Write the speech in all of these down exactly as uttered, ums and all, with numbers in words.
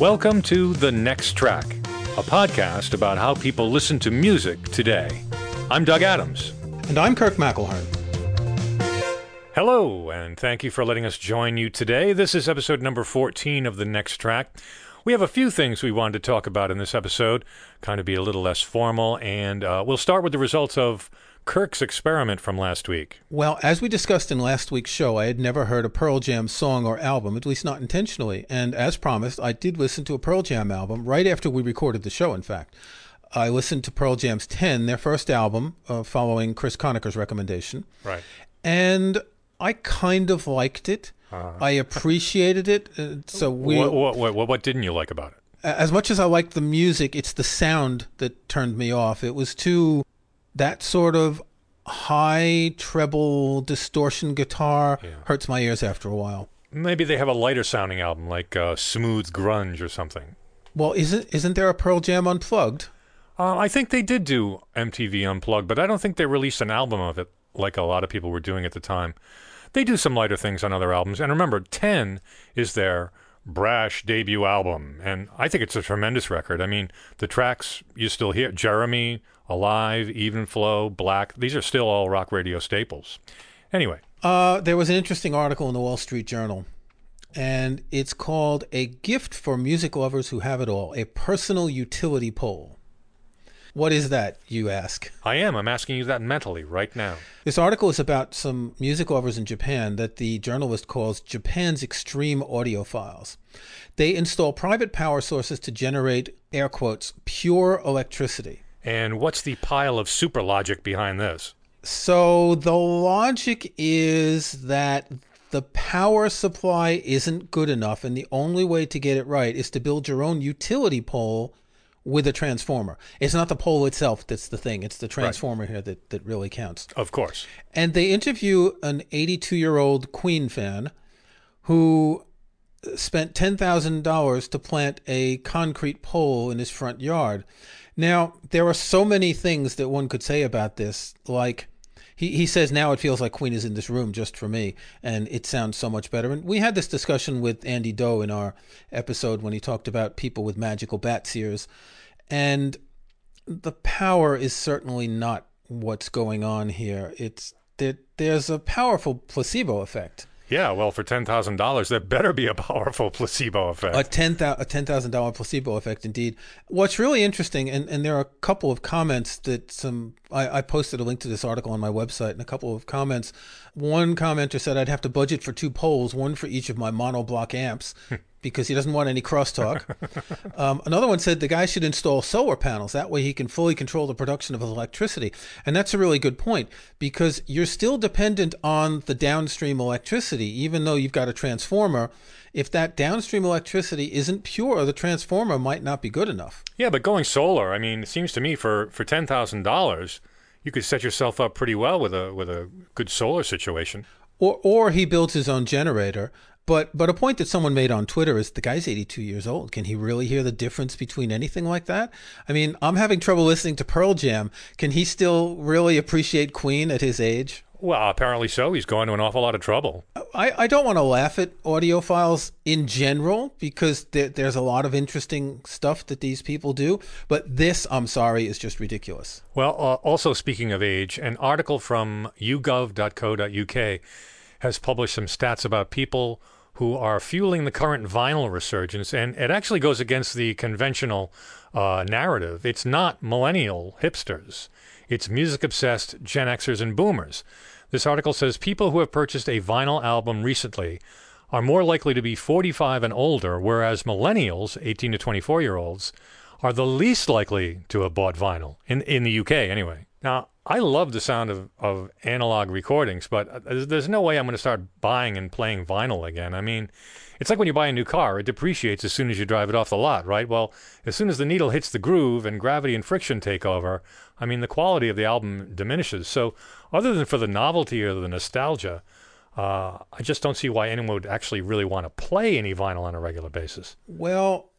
Welcome to The Next Track, a podcast about how people listen to music today. I'm Doug Adams. And I'm Kirk McElhern. Hello, and thank you for letting us join you today. This is episode number fourteen of The Next Track. We have a few things we wanted to talk about in this episode, kind of be a little less formal, and uh, we'll start with the results of Kirk's experiment from last week. Well, as we discussed in last week's show, I had never heard a Pearl Jam song or album, at least not intentionally. And as promised, I did listen to a Pearl Jam album right after we recorded the show, in fact. I listened to Pearl Jam's ten, their first album, uh, following Chris Conacher's recommendation. Right. And I kind of liked it. Uh, I appreciated it. Uh, so we, what, what, what, what didn't you like about it? As much as I liked the music, it's the sound that turned me off. It was too... that sort of high treble distortion guitar yeah. hurts my ears after a while. Maybe they have a lighter sounding album, like uh, Smooth Grunge or something. Well, isn't isn't there a Pearl Jam Unplugged? Uh, I think they did do M T V Unplugged, but I don't think they released an album of it like a lot of people were doing at the time. They do some lighter things on other albums. And remember, ten is their brash debut album, and I think it's a tremendous record. I mean, the tracks you still hear, Jeremy... Alive, Even Flow, Black. These are still all rock radio staples. Anyway. Uh, there was an interesting article in the Wall Street Journal, and it's called A Gift for Music Lovers Who Have It All, a Personal Utility Poll. What is that, you ask? I am. I'm asking you that mentally right now. This article is about some music lovers in Japan that the journalist calls Japan's extreme audiophiles. They install private power sources to generate, air quotes, pure electricity. And what's the pile of super logic behind this? So the logic is that the power supply isn't good enough, and the only way to get it right is to build your own utility pole with a transformer. It's not the pole itself that's the thing. It's the transformer right. here that, that really counts. Of course. And they interview an eighty-two-year-old Queen fan who spent ten thousand dollars to plant a concrete pole in his front yard. Now, there are so many things that one could say about this. Like, he, he says, now it feels like Queen is in this room just for me, and it sounds so much better. And we had this discussion with Andy Doe in our episode when he talked about people with magical bat's ears. And the power is certainly not what's going on here. It's there, there's a powerful placebo effect. Yeah, well, for ten thousand dollars, there better be a powerful placebo effect. A ten thousand dollars placebo effect, indeed. What's really interesting, and, and there are a couple of comments that some... I, I posted a link to this article on my website, and a couple of comments. One commenter said, I'd have to budget for two poles, one for each of my monoblock amps, because he doesn't want any crosstalk. um, another one said, the guy should install solar panels. That way he can fully control the production of electricity. And that's a really good point, because you're still dependent on the downstream electricity, even though you've got a transformer. If that downstream electricity isn't pure, the transformer might not be good enough. Yeah, but going solar, I mean, it seems to me for, for ten thousand dollars, you could set yourself up pretty well with a with a good solar situation. Or or he builds his own generator. But but a point that someone made on Twitter is the guy's eighty-two years old. Can he really hear the difference between anything like that? I mean, I'm having trouble listening to Pearl Jam. Can he still really appreciate Queen at his age? Well, apparently so. He's going to an awful lot of trouble. I, I don't want to laugh at audiophiles in general, because there, there's a lot of interesting stuff that these people do. But this, I'm sorry, is just ridiculous. Well, uh, also speaking of age, an article from you gov dot co dot U K has published some stats about people who are fueling the current vinyl resurgence. And it actually goes against the conventional uh, narrative. It's not millennial hipsters. It's music-obsessed Gen Xers and boomers. This article says people who have purchased a vinyl album recently are more likely to be forty-five and older, whereas millennials, eighteen to twenty-four-year-olds, are the least likely to have bought vinyl, in in the U K anyway. Now, I love the sound of, of analog recordings, but there's no way I'm going to start buying and playing vinyl again. I mean, it's like when you buy a new car, it depreciates as soon as you drive it off the lot, right? Well, as soon as the needle hits the groove and gravity and friction take over, I mean, the quality of the album diminishes. So other than for the novelty or the nostalgia, uh, I just don't see why anyone would actually really want to play any vinyl on a regular basis. Well,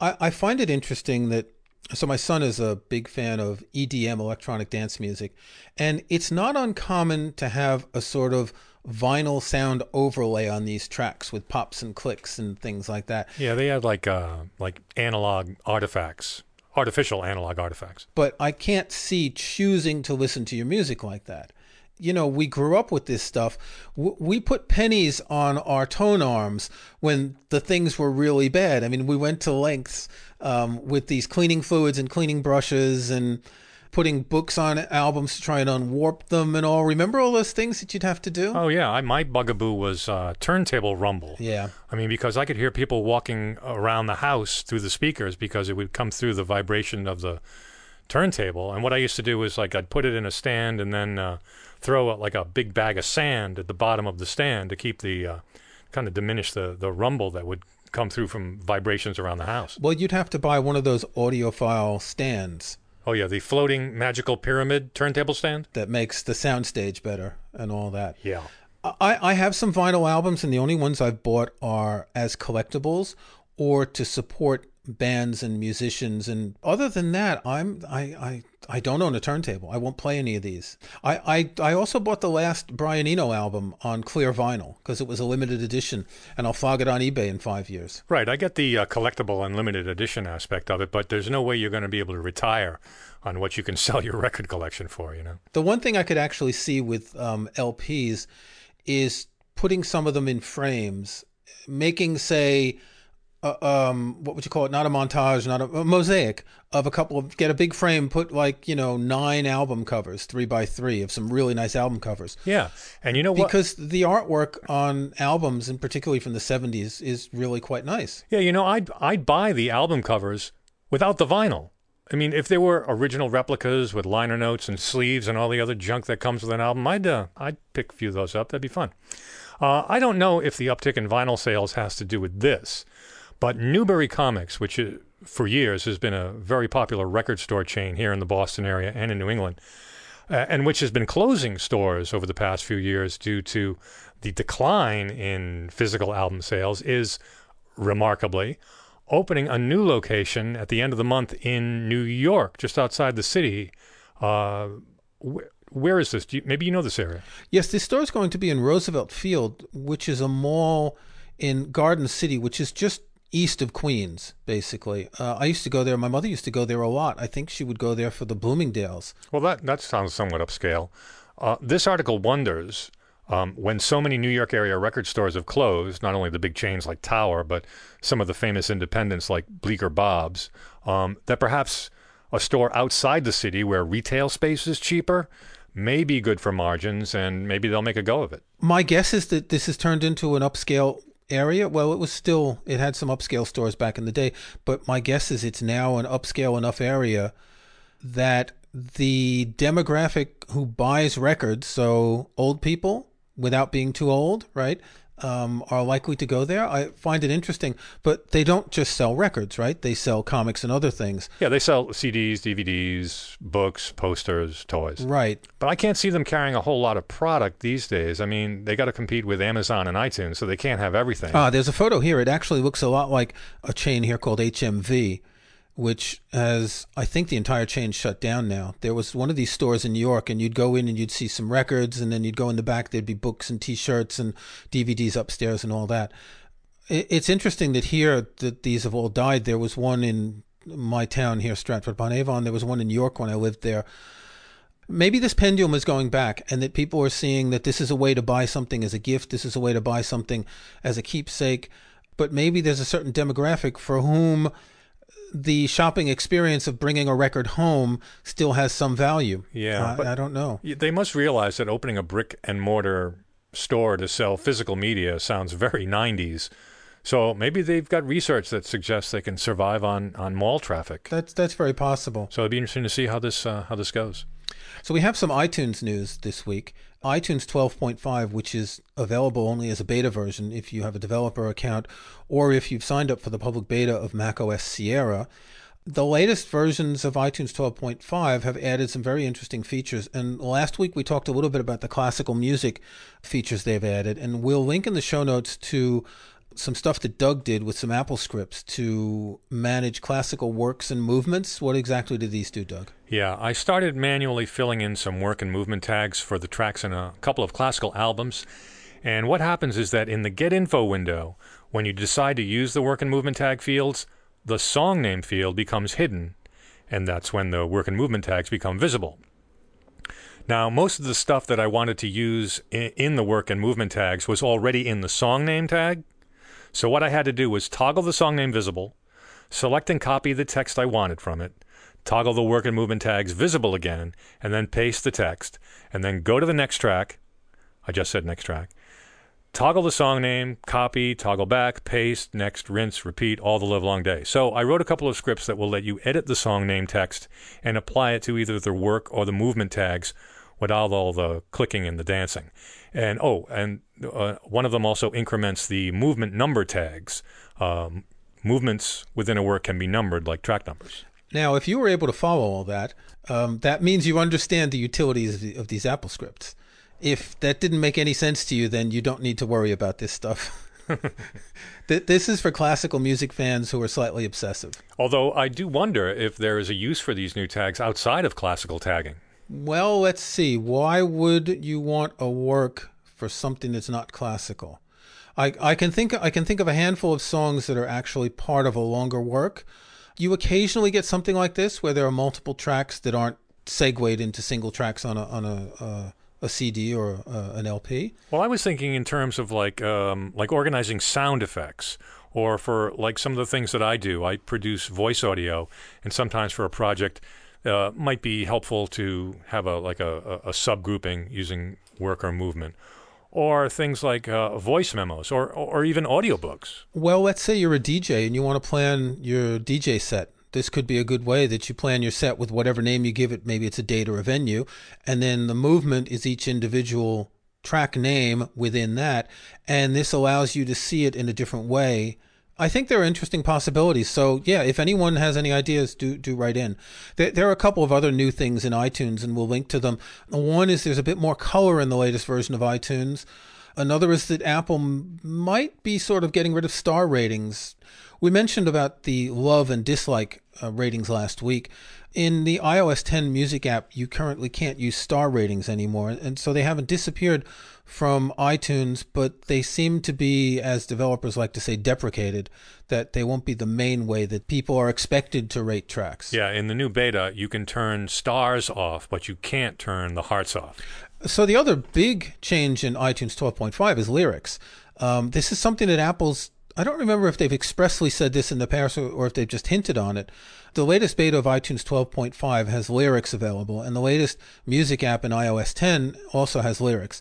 I, I find it interesting that so my son is a big fan of E D M, electronic dance music, and it's not uncommon to have a sort of vinyl sound overlay on these tracks with pops and clicks and things like that. Yeah, they had like uh, like analog artifacts, artificial analog artifacts. But I can't see choosing to listen to your music like that. You know, we grew up with this stuff. We put pennies on our tone arms when the things were really bad. I mean, we went to lengths um, with these cleaning fluids and cleaning brushes and putting books on albums to try and unwarp them and all. Remember all those things that you'd have to do? Oh, yeah. I, my bugaboo was uh, turntable rumble. Yeah. I mean, because I could hear people walking around the house through the speakers because it would come through the vibration of the turntable. And what I used to do was, like, I'd put it in a stand and then uh, throw a, like a big bag of sand at the bottom of the stand to keep the uh, kind of diminish the the rumble that would come through from vibrations around the house. Well, you'd have to buy one of those audiophile stands. Oh yeah, the floating magical pyramid turntable stand that makes the soundstage better and all that. Yeah, I, I have some vinyl albums, and the only ones I've bought are as collectibles or to support bands and musicians. And other than that, I'm I, I, I don't own a turntable. I won't play any of these. I, I, I also bought the last Brian Eno album on clear vinyl because it was a limited edition, and I'll flog it on eBay in five years. Right. I get the uh, collectible and limited edition aspect of it, but there's no way you're going to be able to retire on what you can sell your record collection for, you know? The one thing I could actually see with um, L Ps is putting some of them in frames, making, say... Uh, um, what would you call it? Not a montage, not a, a mosaic of a couple of, get a big frame, put like, you know, nine album covers, three by three of some really nice album covers. Yeah. And you know what? Because the artwork on albums, and particularly from the seventies, is really quite nice. Yeah. You know, I'd, I'd buy the album covers without the vinyl. I mean, if there were original replicas with liner notes and sleeves and all the other junk that comes with an album, I'd, uh, I'd pick a few of those up. That'd be fun. Uh, I don't know if the uptick in vinyl sales has to do with this. But Newbury Comics, which is, for years has been a very popular record store chain here in the Boston area and in New England, uh, and which has been closing stores over the past few years due to the decline in physical album sales, is remarkably opening a new location at the end of the month in New York, just outside the city. Uh, wh- where is this? Do you, maybe you know this area. Yes, this store is going to be in Roosevelt Field, which is a mall in Garden City, which is just east of Queens, basically. Uh, I used to go there. My mother used to go there a lot. I think she would go there for the Bloomingdale's. Well, that, that sounds somewhat upscale. Uh, this article wonders, um, when so many New York area record stores have closed, not only the big chains like Tower, but some of the famous independents like Bleecker Bob's, um, that perhaps a store outside the city where retail space is cheaper may be good for margins, and maybe they'll make a go of it. My guess is that this has turned into an upscale area. Well, it was still, it had some upscale stores back in the day, but my guess is it's now an upscale enough area that the demographic who buys records, so old people without being too old, right, um, are likely to go there. I find it interesting, but they don't just sell records, right? They sell comics and other things. Yeah, they sell C Ds, D V Ds, books, posters, toys. Right. But I can't see them carrying a whole lot of product these days. I mean, they got to compete with Amazon and iTunes, so they can't have everything. Ah, uh, there's a photo here. It actually looks a lot like a chain here called H M V, which has, I think, the entire chain shut down now. There was one of these stores in New York, and you'd go in and you'd see some records, and then you'd go in the back, there'd be books and T-shirts and D V Ds upstairs and all that. It's interesting that here that these have all died. There was one in my town here, Stratford-upon-Avon. There was one in York when I lived there. Maybe this pendulum is going back, and that people are seeing that this is a way to buy something as a gift. This is a way to buy something as a keepsake. But maybe there's a certain demographic for whom the shopping experience of bringing a record home still has some value. Yeah. I, I don't know. They must realize that opening a brick and mortar store to sell physical media sounds very nineties. So maybe they've got research that suggests they can survive on, on mall traffic. That's that's very possible. So it'd be interesting to see how this uh, how this goes. So we have some iTunes news this week. iTunes twelve point five, which is available only as a beta version if you have a developer account or if you've signed up for the public beta of macOS Sierra. The latest versions of iTunes twelve point five have added some very interesting features. And last week we talked a little bit about the classical music features they've added. And we'll link in the show notes to some stuff that Doug did with some Apple scripts to manage classical works and movements. What exactly did these do, Doug? Yeah, I started manually filling in some work and movement tags for the tracks in a couple of classical albums. And what happens is that in the Get Info window, when you decide to use the work and movement tag fields, the song name field becomes hidden, and that's when the work and movement tags become visible. Now, most of the stuff that I wanted to use in the work and movement tags was already in the song name tag. So what I had to do was toggle the song name visible, select and copy the text I wanted from it, toggle the work and movement tags visible again, and then paste the text, and then go to the next track. I just said next track. Toggle the song name, copy, toggle back, paste, next, rinse, repeat, all the livelong day. So I wrote a couple of scripts that will let you edit the song name text and apply it to either the work or the movement tags without all the clicking and the dancing. And oh, and uh, one of them also increments the movement number tags. Um, movements within a work can be numbered like track numbers. Now, if you were able to follow all that, um, that means you understand the utilities of, the, of these Apple scripts. If that didn't make any sense to you, then you don't need to worry about this stuff. This is for classical music fans who are slightly obsessive. Although I do wonder if there is a use for these new tags outside of classical tagging. Well, let's see. Why would you want a work for something that's not classical? I, I can think I can think of a handful of songs that are actually part of a longer work. You occasionally get something like this where there are multiple tracks that aren't segued into single tracks on a on a uh, a C D or uh, an L P. Well, I was thinking in terms of like um, like organizing sound effects, or for like some of the things that I do. I produce voice audio, and sometimes for a project. Uh, might be helpful to have a like a, a, a subgrouping using work or movement, or things like uh, voice memos, or, or or even audiobooks. Well, let's say you're a D J and you want to plan your D J set. This could be a good way that you plan your set with whatever name you give it. Maybe it's a date or a venue, and then the movement is each individual track name within that, and this allows you to see it in a different way. I think there are interesting possibilities. So, yeah, if anyone has any ideas, do do write in. There, there are a couple of other new things in iTunes, and we'll link to them. One is there's a bit more color in the latest version of iTunes. Another is that Apple m- might be sort of getting rid of star ratings. We mentioned about the love and dislike uh, ratings last week. In the i O S ten music app, you currently can't use star ratings anymore, and so they haven't disappeared from iTunes, but they seem to be, as developers like to say, deprecated, that they won't be the main way that people are expected to rate tracks. Yeah, in the new beta, you can turn stars off, but you can't turn the hearts off. So the other big change in iTunes twelve point five is lyrics. Um, this is something that Apple's, I don't remember if they've expressly said this in the past or if they've just hinted on it. The latest beta of iTunes twelve point five has lyrics available, and the latest music app in i O S ten also has lyrics.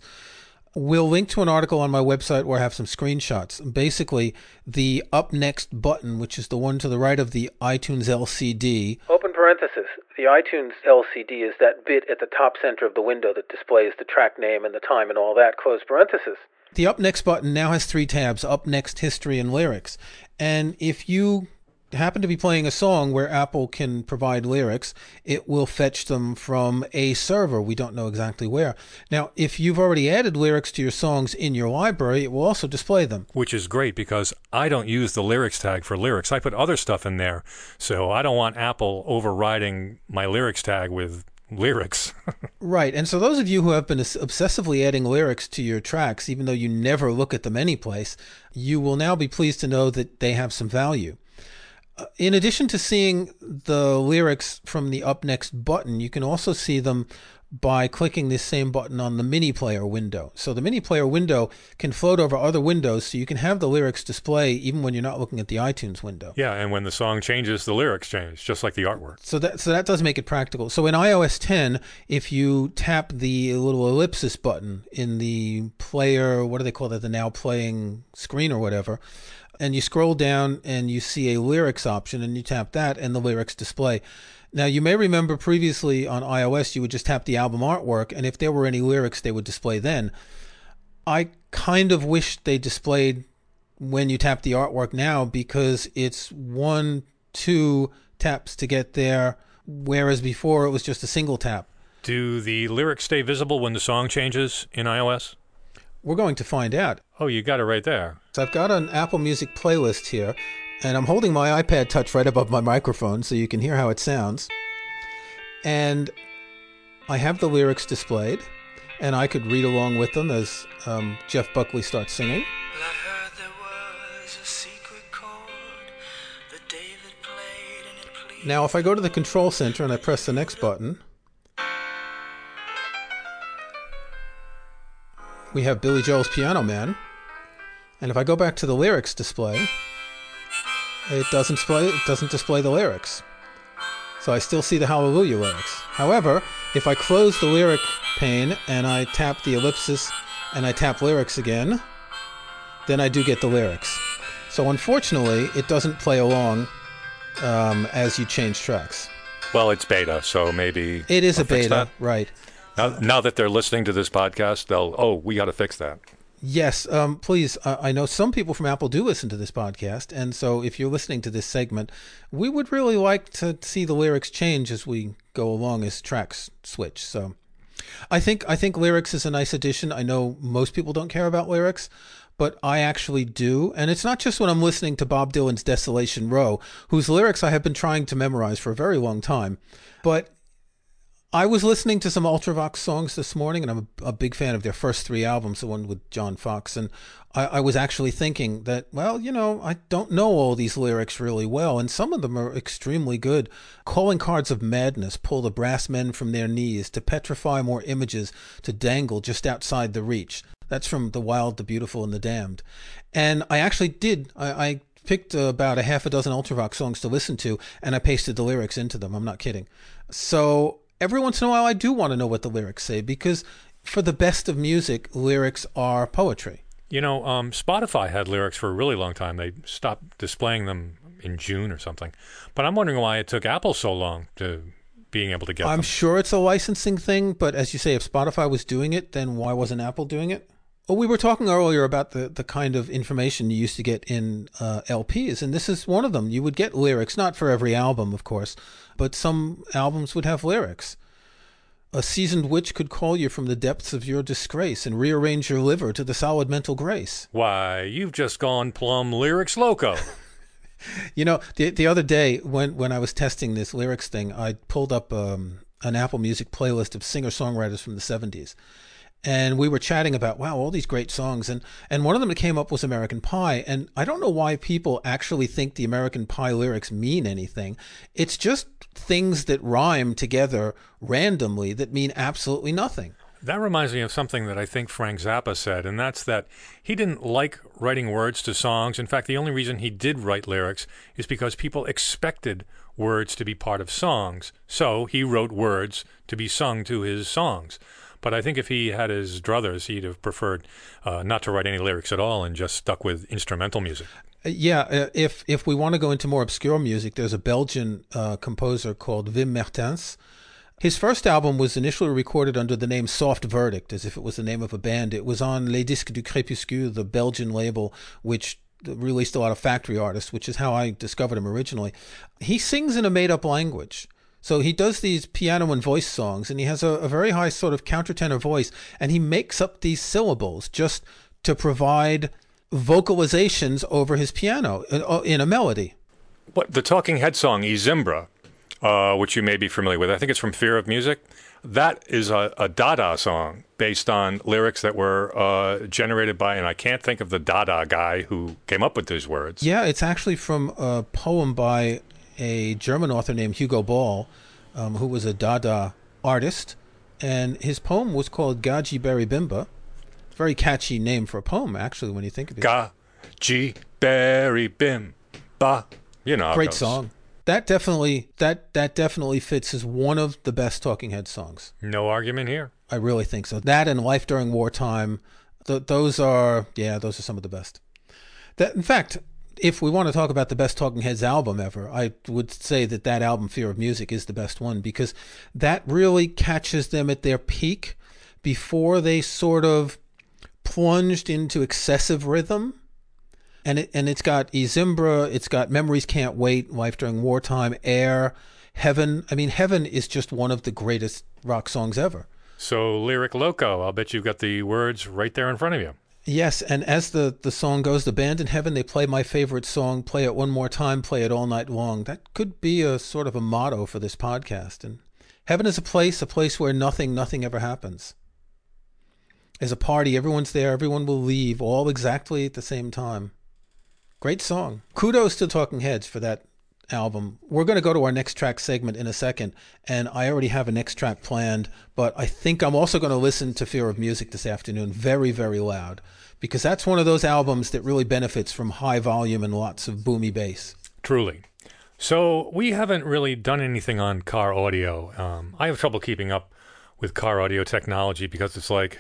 We'll link to an article on my website where I have some screenshots. Basically, the up next button, which is the one to the right of the iTunes L C D. Open parenthesis. The iTunes L C D is that bit at the top center of the window that displays the track name and the time and all that. Close parenthesis. The up next button now has three tabs: up next, history, and lyrics. And if you happen to be playing a song where Apple can provide lyrics, it will fetch them from a server. We don't know exactly where. Now, if you've already added lyrics to your songs in your library, it will also display them. Which is great, because I don't use the lyrics tag for lyrics. I put other stuff in there, so I don't want Apple overriding my lyrics tag with lyrics. Right. And so those of you who have been obsessively adding lyrics to your tracks, even though you never look at them anyplace, you will now be pleased to know that they have some value. In addition to seeing the lyrics from the up next button, you can also see them by clicking this same button on the mini player window. So the mini player window can float over other windows, so you can have the lyrics display even when you're not looking at the iTunes window. Yeah, and when the song changes, the lyrics change, just like the artwork. So that so that does make it practical. So in i O S ten, if you tap the little ellipsis button in the player, what do they call that, the now playing screen or whatever, and you scroll down and you see a lyrics option and you tap that and the lyrics display. Now, you may remember previously on iOS, you would just tap the album artwork, and if there were any lyrics, they would display then. I kind of wish they displayed when you tap the artwork now, because it's one, two taps to get there, whereas before it was just a single tap. Do the lyrics stay visible when the song changes in iOS? We're going to find out. Oh, you got it right there. So I've got an Apple Music playlist here, and I'm holding my iPad Touch right above my microphone so you can hear how it sounds. And I have the lyrics displayed, and I could read along with them as um, Jeff Buckley starts singing. Well, I heard there was a secret chord that David played and it pleased. Now, if I go to the control center and I press the next button, we have Billy Joel's Piano Man. And if I go back to the lyrics display, it doesn't display, it doesn't display the lyrics. So I still see the Hallelujah lyrics. However, if I close the lyric pane and I tap the ellipsis and I tap lyrics again, then I do get the lyrics. So unfortunately, it doesn't play along um, as you change tracks. Well, it's beta, so maybe... It is a beta, right. Now, now that they're listening to this podcast, they'll, oh, we got to fix that. Yes, um, please. Uh, I know some people from Apple do listen to this podcast, and so if you're listening to this segment, we would really like to see the lyrics change as we go along, as tracks switch. So I think I think lyrics is a nice addition. I know most people don't care about lyrics, but I actually do. And it's not just when I'm listening to Bob Dylan's Desolation Row, whose lyrics I have been trying to memorize for a very long time, but... I was listening to some Ultravox songs this morning, and I'm a, a big fan of their first three albums, the one with John Fox, and I, I was actually thinking that, well, you know, I don't know all these lyrics really well, and some of them are extremely good. Calling cards of madness, pull the brass men from their knees, to petrify more images, to dangle just outside the reach. That's from The Wild, the Beautiful, and the Damned. And I actually did, I, I picked about a half a dozen Ultravox songs to listen to, and I pasted the lyrics into them, I'm not kidding. So... every once in a while, I do want to know what the lyrics say, because for the best of music, lyrics are poetry. You know, um, Spotify had lyrics for a really long time. They stopped displaying them in June or something. But I'm wondering why it took Apple so long to being able to get them. I'm sure it's a licensing thing, but as you say, if Spotify was doing it, then why wasn't Apple doing it? Well, we were talking earlier about the, the kind of information you used to get in uh, L Ps, and this is one of them. You would get lyrics, not for every album, of course, but some albums would have lyrics. A seasoned witch could call you from the depths of your disgrace and rearrange your liver to the solid mental grace. Why, you've just gone plumb lyrics loco. You know, the the other day when, when I was testing this lyrics thing, I pulled up um, an Apple Music playlist of singer-songwriters from the seventies. And we were chatting about, wow, all these great songs. And, and one of them that came up was American Pie. And I don't know why people actually think the American Pie lyrics mean anything. It's just things that rhyme together randomly that mean absolutely nothing. That reminds me of something that I think Frank Zappa said, and that's that he didn't like writing words to songs. In fact, the only reason he did write lyrics is because people expected words to be part of songs. So he wrote words to be sung to his songs. But I think if he had his druthers, he'd have preferred uh, not to write any lyrics at all and just stuck with instrumental music. Yeah, if if we want to go into more obscure music, there's a Belgian uh, composer called Wim Mertens. His first album was initially recorded under the name Soft Verdict, as if it was the name of a band. It was on Les Disques du Crépuscule, the Belgian label, which released a lot of factory artists, which is how I discovered him originally. He sings in a made-up language. So he does these piano and voice songs, and he has a, a very high sort of countertenor voice, and he makes up these syllables just to provide vocalizations over his piano in a melody. But the Talking Head song, Izimbra, uh, which you may be familiar with, I think it's from Fear of Music, that is a, a Dada song based on lyrics that were uh, generated by, and I can't think of the Dada guy who came up with these words. Yeah, it's actually from a poem by... a German author named Hugo Ball, um, who was a Dada artist, and his poem was called Gaji Berry Bimba. Very catchy name for a poem, actually, when you think of it. Gaji Berry Bimba. You know, great song. That definitely that that definitely fits as one of the best Talking Heads songs. No argument here. I really think so. That and Life During Wartime, th- those are yeah, those are some of the best. That, in fact. If we want to talk about the best Talking Heads album ever, I would say that that album, Fear of Music, is the best one, because that really catches them at their peak before they sort of plunged into excessive rhythm. And, it, and it's got Izimbra, it's got Memories Can't Wait, Life During Wartime, Air, Heaven. I mean, Heaven is just one of the greatest rock songs ever. So Lyric Loco, I'll bet you've got the words right there in front of you. Yes, and as the, the song goes, the band in Heaven, they play my favorite song, play it one more time, play it all night long. That could be a sort of a motto for this podcast. And Heaven is a place, a place where nothing, nothing ever happens. There's a party, everyone's there, everyone will leave, all exactly at the same time. Great song. Kudos to Talking Heads for that album. We're going to go to our next track segment in a second, and I already have a next track planned, but I think I'm also going to listen to Fear of Music this afternoon very, very loud, because that's one of those albums that really benefits from high volume and lots of boomy bass. Truly. So we haven't really done anything on car audio. Um, I have trouble keeping up with car audio technology because it's like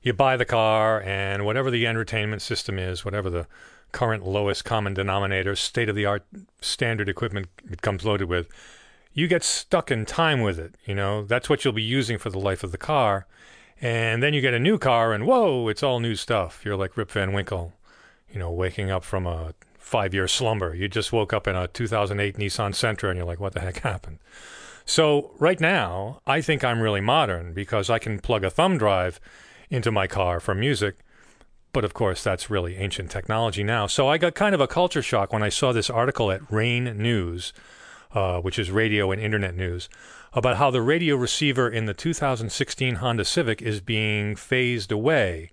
you buy the car and whatever the entertainment system is, whatever the current lowest common denominator, state-of-the-art standard equipment it comes loaded with, you get stuck in time with it. You know, that's what you'll be using for the life of the car. And then you get a new car and whoa, it's all new stuff. You're like Rip Van Winkle, you know, waking up from a five-year slumber. You just woke up in a two thousand eight Nissan Sentra and you're like, what the heck happened? So right now, I think I'm really modern because I can plug a thumb drive into my car for music. But, of course, that's really ancient technology now. So I got kind of a culture shock when I saw this article at Rain News, uh, which is radio and internet news, about how the radio receiver in the two thousand sixteen Honda Civic is being phased away.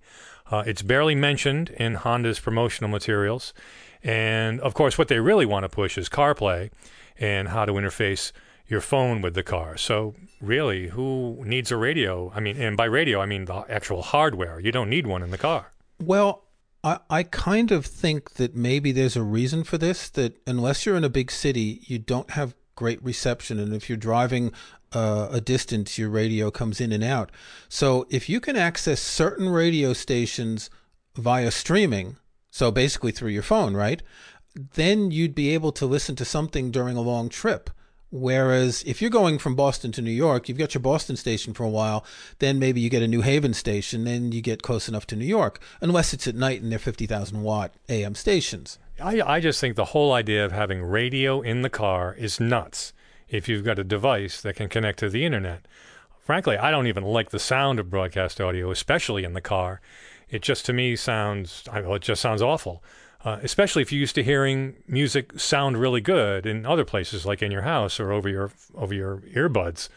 Uh, it's barely mentioned in Honda's promotional materials. And, of course, what they really want to push is CarPlay and how to interface your phone with the car. So really, who needs a radio? I mean, and by radio, I mean the actual hardware. You don't need one in the car. Well, I, I kind of think that maybe there's a reason for this, that unless you're in a big city, you don't have great reception. And if you're driving uh, a distance, your radio comes in and out. So if you can access certain radio stations via streaming, so basically through your phone, right, then you'd be able to listen to something during a long trip. Whereas if you're going from Boston to New York, you've got your Boston station for a while, then maybe you get a New Haven station, then you get close enough to New York, unless it's at night and they're fifty thousand watt A M stations. I, I just think the whole idea of having radio in the car is nuts if you've got a device that can connect to the internet. Frankly, I don't even like the sound of broadcast audio, especially in the car. It just, to me, sounds, I know, it just sounds awful. Uh, especially if you're used to hearing music sound really good in other places, like in your house or over your over your earbuds.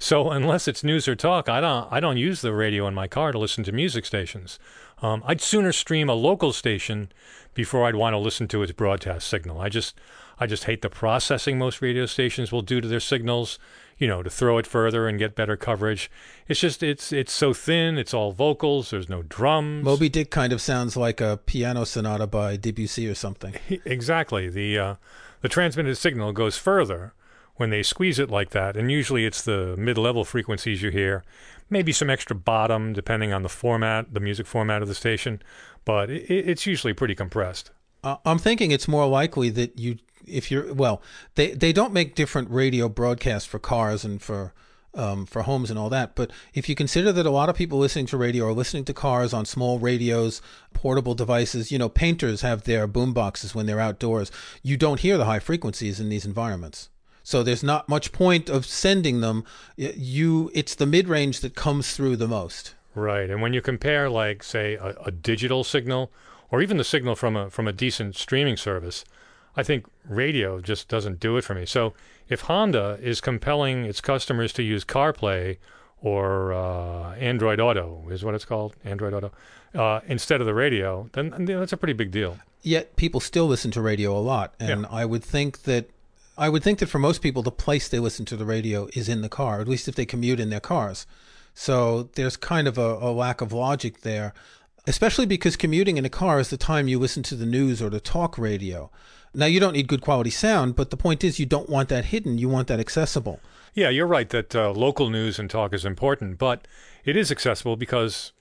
So unless it's news or talk, I don't I don't use the radio in my car to listen to music stations. Um, I'd sooner stream a local station before I'd want to listen to its broadcast signal. I just I just hate the processing most radio stations will do to their signals, you know, to throw it further and get better coverage. It's just, it's it's so thin, it's all vocals, there's no drums. Moby Dick kind of sounds like a piano sonata by Debussy or something. Exactly. The, uh, the transmitted signal goes further when they squeeze it like that, and usually it's the mid-level frequencies you hear, maybe some extra bottom depending on the format, the music format of the station, but it, it's usually pretty compressed. Uh, I'm thinking it's more likely that you... If you're well, they they don't make different radio broadcasts for cars and for um, for homes and all that. But if you consider that a lot of people listening to radio are listening to cars on small radios, portable devices, you know, painters have their boom boxes when they're outdoors. You don't hear the high frequencies in these environments. So there's not much point of sending them. You it's the mid-range that comes through the most. Right. And when you compare, like, say, a, a digital signal or even the signal from a from a decent streaming service, I think radio just doesn't do it for me. So if Honda is compelling its customers to use CarPlay or uh, Android Auto, is what it's called, Android Auto, uh, instead of the radio, then you know, that's a pretty big deal. Yet people still listen to radio a lot, and yeah. I would think that I would think that for most people, the place they listen to the radio is in the car, at least if they commute in their cars. So there's kind of a, a lack of logic there, especially because commuting in a car is the time you listen to the news or to talk radio. Now, you don't need good quality sound, but the point is you don't want that hidden. You want that accessible. Yeah, you're right that uh, local news and talk is important, but it is accessible because,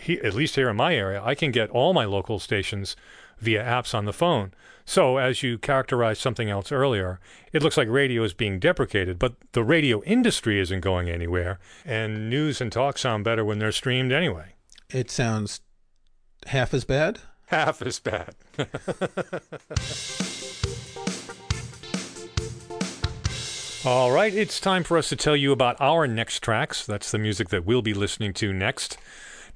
he, at least here in my area, I can get all my local stations via apps on the phone. So as you characterized something else earlier, it looks like radio is being deprecated, but the radio industry isn't going anywhere, and news and talk sound better when they're streamed anyway. It sounds half as bad? Half as bad. All right, it's time for us to tell you about our next tracks. That's the music that we'll be listening to next.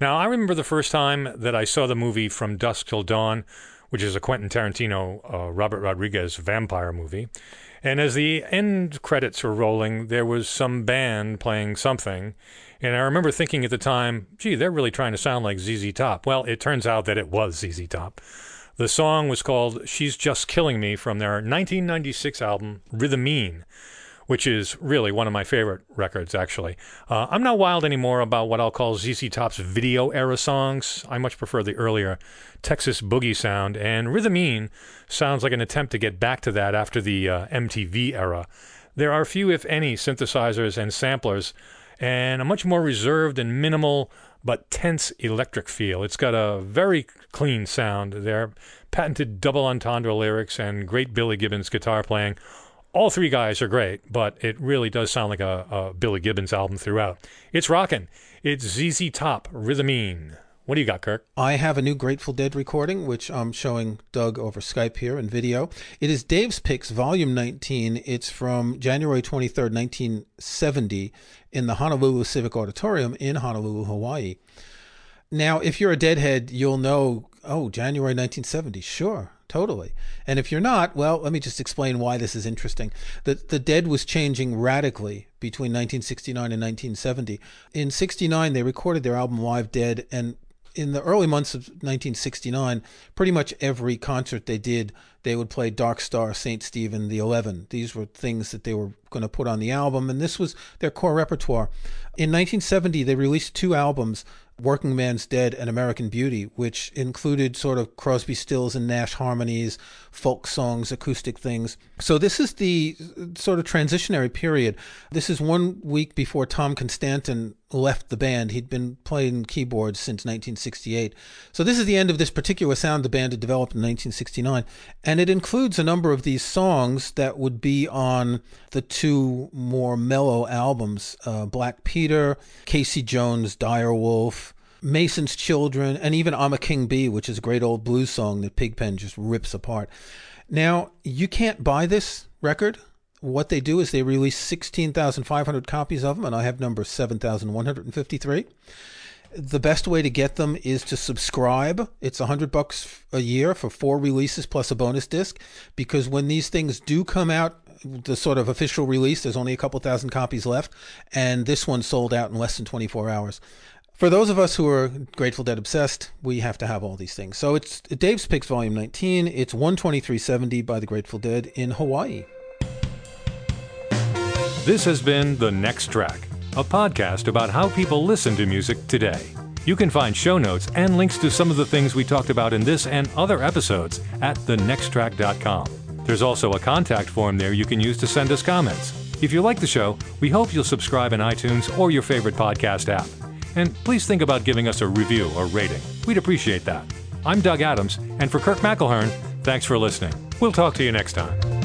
Now, I remember the first time that I saw the movie From Dusk Till Dawn, which is a Quentin Tarantino, uh, Robert Rodriguez vampire movie. And as the end credits were rolling, there was some band playing something. And I remember thinking at the time, gee, they're really trying to sound like Z Z Top. Well, it turns out that it was Z Z Top. The song was called She's Just Killing Me from their nineteen ninety-six album, Rhythmine, which is really one of my favorite records, actually. Uh, I'm not wild anymore about what I'll call Z Z Top's video-era songs. I much prefer the earlier Texas boogie sound, and Rhythmine sounds like an attempt to get back to that after the uh, M T V era. There are few, if any, synthesizers and samplers, and a much more reserved and minimal but tense electric feel. It's got a very clean sound. There patented double entendre lyrics and great Billy Gibbons guitar playing. All three guys are great, but it really does sound like a, a Billy Gibbons album throughout. It's rockin'. It's Z Z Top, Rhythmine. What do you got, Kirk? I have a new Grateful Dead recording, which I'm showing Doug over Skype here in video. It is Dave's Picks, Volume nineteen. It's from January twenty-third, nineteen seventy, in the Honolulu Civic Auditorium in Honolulu, Hawaii. Now, if you're a Deadhead, you'll know, oh, January nineteen seventy, sure. Totally. And if you're not, well, let me just explain why this is interesting. The, the Dead was changing radically between nineteen sixty-nine and nineteen seventy. In sixty-nine, they recorded their album Live Dead, and in the early months of nineteen sixty-nine, pretty much every concert they did, they would play Dark Star, Saint Stephen, The Eleven. These were things that they were going to put on the album, and this was their core repertoire. In nineteen seventy, they released two albums, Working Man's Dead and American Beauty, which included sort of Crosby, Stills, and Nash harmonies, folk songs, acoustic things. So this is the sort of transitionary period. This is one week before Tom Constantin left the band. He'd been playing keyboards since nineteen sixty-eight. So this is the end of this particular sound the band had developed in nineteen sixty-nine. And it includes a number of these songs that would be on the two more mellow albums, uh, Black Peter, Casey Jones' Direwolf, Mason's Children, and even I'm a King Bee, which is a great old blues song that Pigpen just rips apart. Now, you can't buy this record. What they do is they release sixteen thousand five hundred copies of them, and I have number seven thousand one hundred fifty-three. The best way to get them is to subscribe. It's one hundred bucks a year for four releases plus a bonus disc, because when these things do come out, the sort of official release, there's only a couple thousand copies left, and this one sold out in less than twenty-four hours. For those of us who are Grateful Dead obsessed, we have to have all these things. So it's Dave's Picks Volume nineteen. It's one twenty-three seventy by the Grateful Dead in Hawaii. This has been The Next Track, a podcast about how people listen to music today. You can find show notes and links to some of the things we talked about in this and other episodes at the next track dot com. There's also a contact form there you can use to send us comments. If you like the show, we hope you'll subscribe in iTunes or your favorite podcast app. And please think about giving us a review or rating. We'd appreciate that. I'm Doug Adams, and for Kirk McElhern, thanks for listening. We'll talk to you next time.